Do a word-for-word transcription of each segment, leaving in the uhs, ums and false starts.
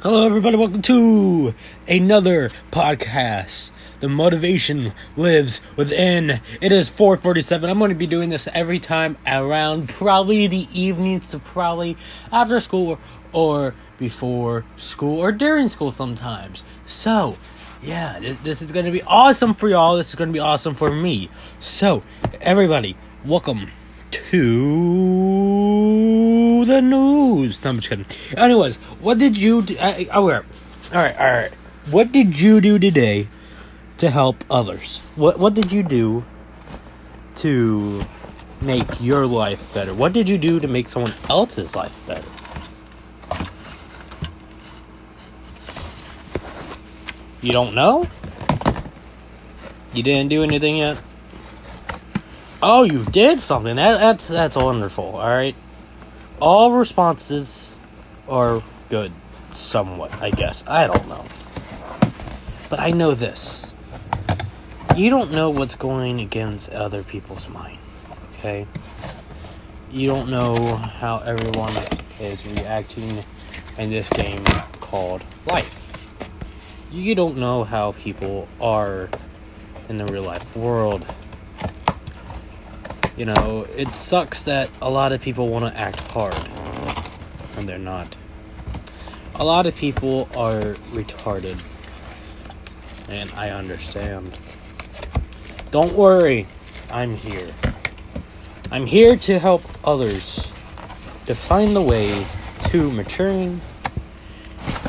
Hello everybody, welcome to another podcast, The Motivation Lives Within. It is four forty-seven, I'm going to be doing this every time around probably the evenings to probably after school or before school or during school sometimes. So, yeah, this, this is going to be awesome for y'all, this is going to be awesome for me. So, everybody, welcome to the news. No, I'm just kidding. Anyways, what did you do? I, I, all right, all right, all right. What did you do today to help others? What What did you do to make your life better? What did you do to make someone else's life better? You don't know? You didn't do anything yet? Oh, you did something. That, that's that's wonderful. All right, all responses are good, somewhat. I guess I don't know, but I know this: you don't know what's going against other people's mind. Okay, you don't know how everyone is reacting in this game called life. You don't know how people are in the real life world. You know, it sucks that a lot of people want to act hard, and they're not. A lot of people are retarded, and I understand. Don't worry, I'm here. I'm here to help others to find the way to maturing,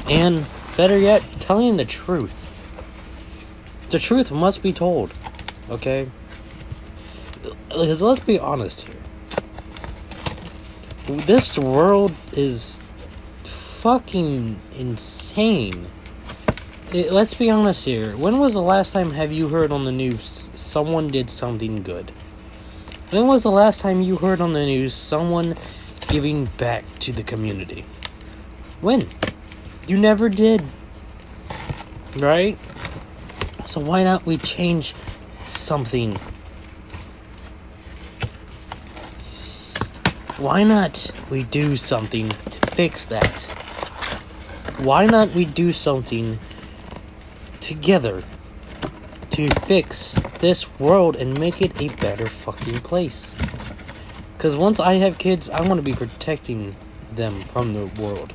and better yet, telling the truth. The truth must be told, okay? Because let's be honest here. This world is fucking insane. It, let's be honest here. When was the last time have you heard on the news someone did something good? When was the last time you heard on the news someone giving back to the community? When? You never did. Right? So why not we change something? Why not we do something to fix that? Why not we do something together to fix this world and make it a better fucking place? Because once I have kids, I want to be protecting them from the world.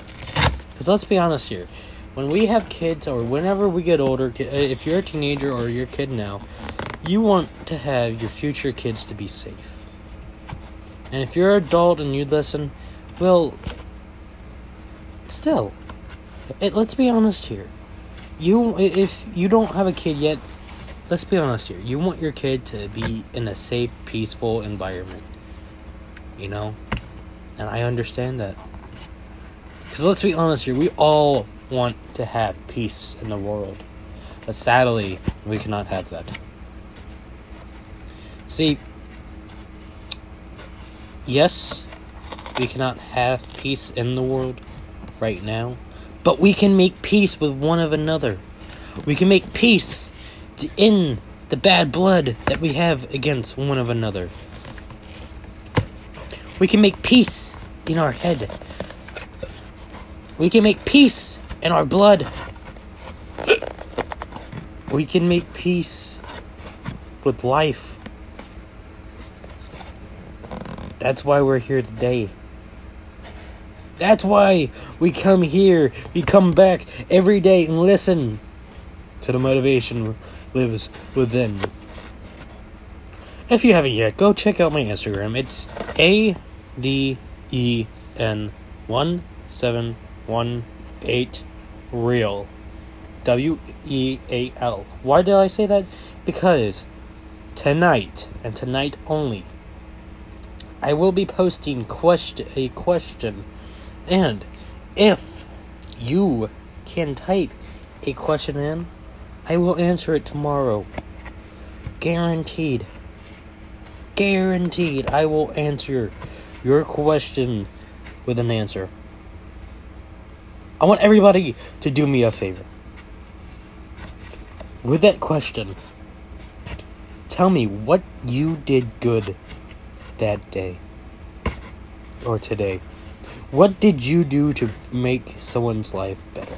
Because let's be honest here. When we have kids or whenever we get older, if you're a teenager or you're a kid now, you want to have your future kids to be safe. And if you're an adult and you listen, well, still, it, let's be honest here. You, if you don't have a kid yet, let's be honest here. You want your kid to be in a safe, peaceful environment, you know? And I understand that. Because let's be honest here, we all want to have peace in the world. But sadly, we cannot have that. See, yes, we cannot have peace in the world right now, but we can make peace with one of another. We can make peace to end the bad blood that we have against one of another. We can make peace in our head. We can make peace in our blood. We can make peace with life. That's why we're here today. That's why we come here, we come back every day and listen to The Motivation Lives Within. If you haven't yet, go check out my Instagram. It's A D E N one seven one eight Real. W E A L. Why did I say that? Because tonight, and tonight only, I will be posting question, a question, and if you can type a question in, I will answer it tomorrow. Guaranteed. Guaranteed I will answer your question with an answer. I want everybody to do me a favor. With that question, tell me what you did good that day or today. What did you do to make someone's life better?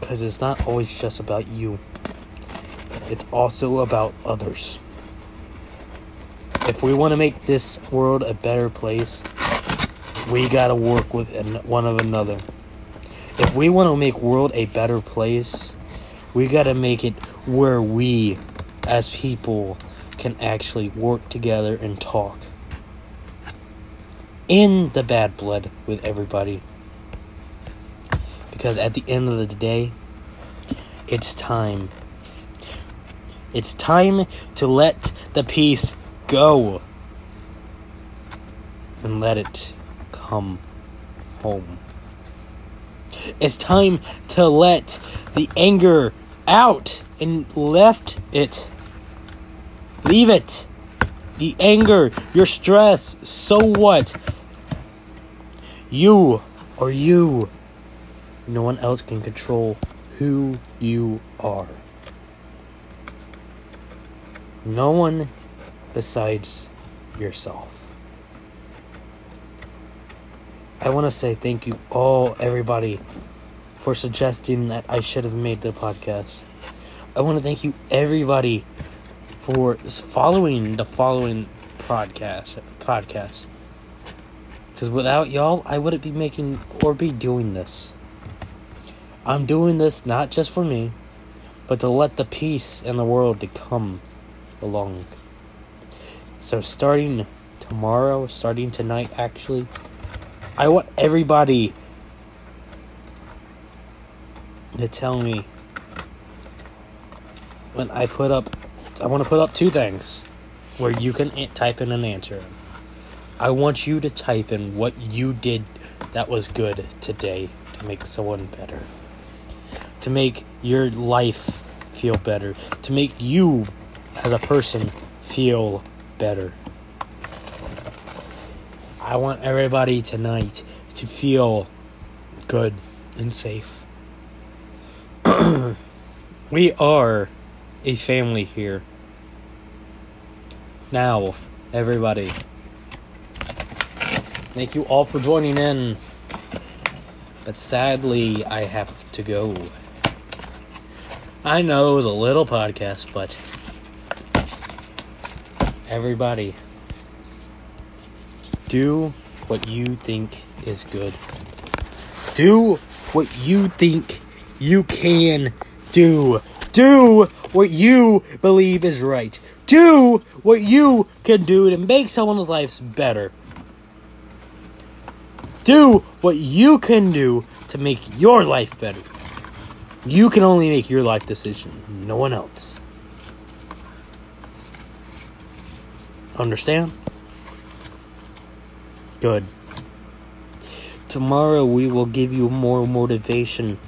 Because it's not always just about you. It's also about others. If we want to make this world a better place, we gotta work with one another. If we want to make world a better place, we gotta make it where we, as people, can actually work together and talk. In the bad blood with everybody. Because at the end of the day, it's time. It's time to let the peace go. And let it come home. It's time to let the anger out and left it. Leave it. The anger, your stress, so what? You are you. No one else can control who you are. No one besides yourself. I want to say thank you all, everybody, for suggesting that I should have made the podcast. I want to thank you, everybody, for following the following podcast. Podcast. Because without y'all, I wouldn't be making or be doing this. I'm doing this not just for me, but to let the peace in the world to come along. So starting tomorrow, starting tonight actually, I want everybody to tell me when I put up, I want to put up two things where you can type in an answer. I want you to type in what you did that was good today to make someone better. To make your life feel better. To make you, as a person, feel better. I want everybody tonight to feel good and safe. We are a family here. Now, everybody. Thank you all for joining in. But sadly, I have to go. I know it was a little podcast, but everybody, do what you think is good. Do what you think you can do. Do what you believe is right. Do what you can do to make someone's lives better. Do what you can do to make your life better. You can only make your life decision, no one else. Understand? Good. Tomorrow we will give you more motivation.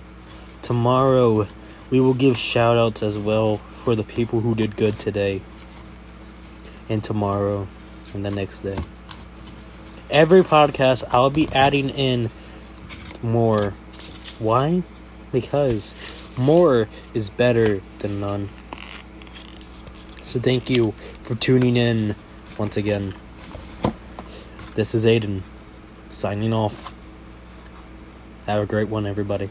Tomorrow we will give shout outs as well for the people who did good today. And tomorrow and the next day. Every podcast I'll be adding in more. Why? Because more is better than none. So thank you for tuning in once again. This is Aiden, signing off. Have a great one, everybody.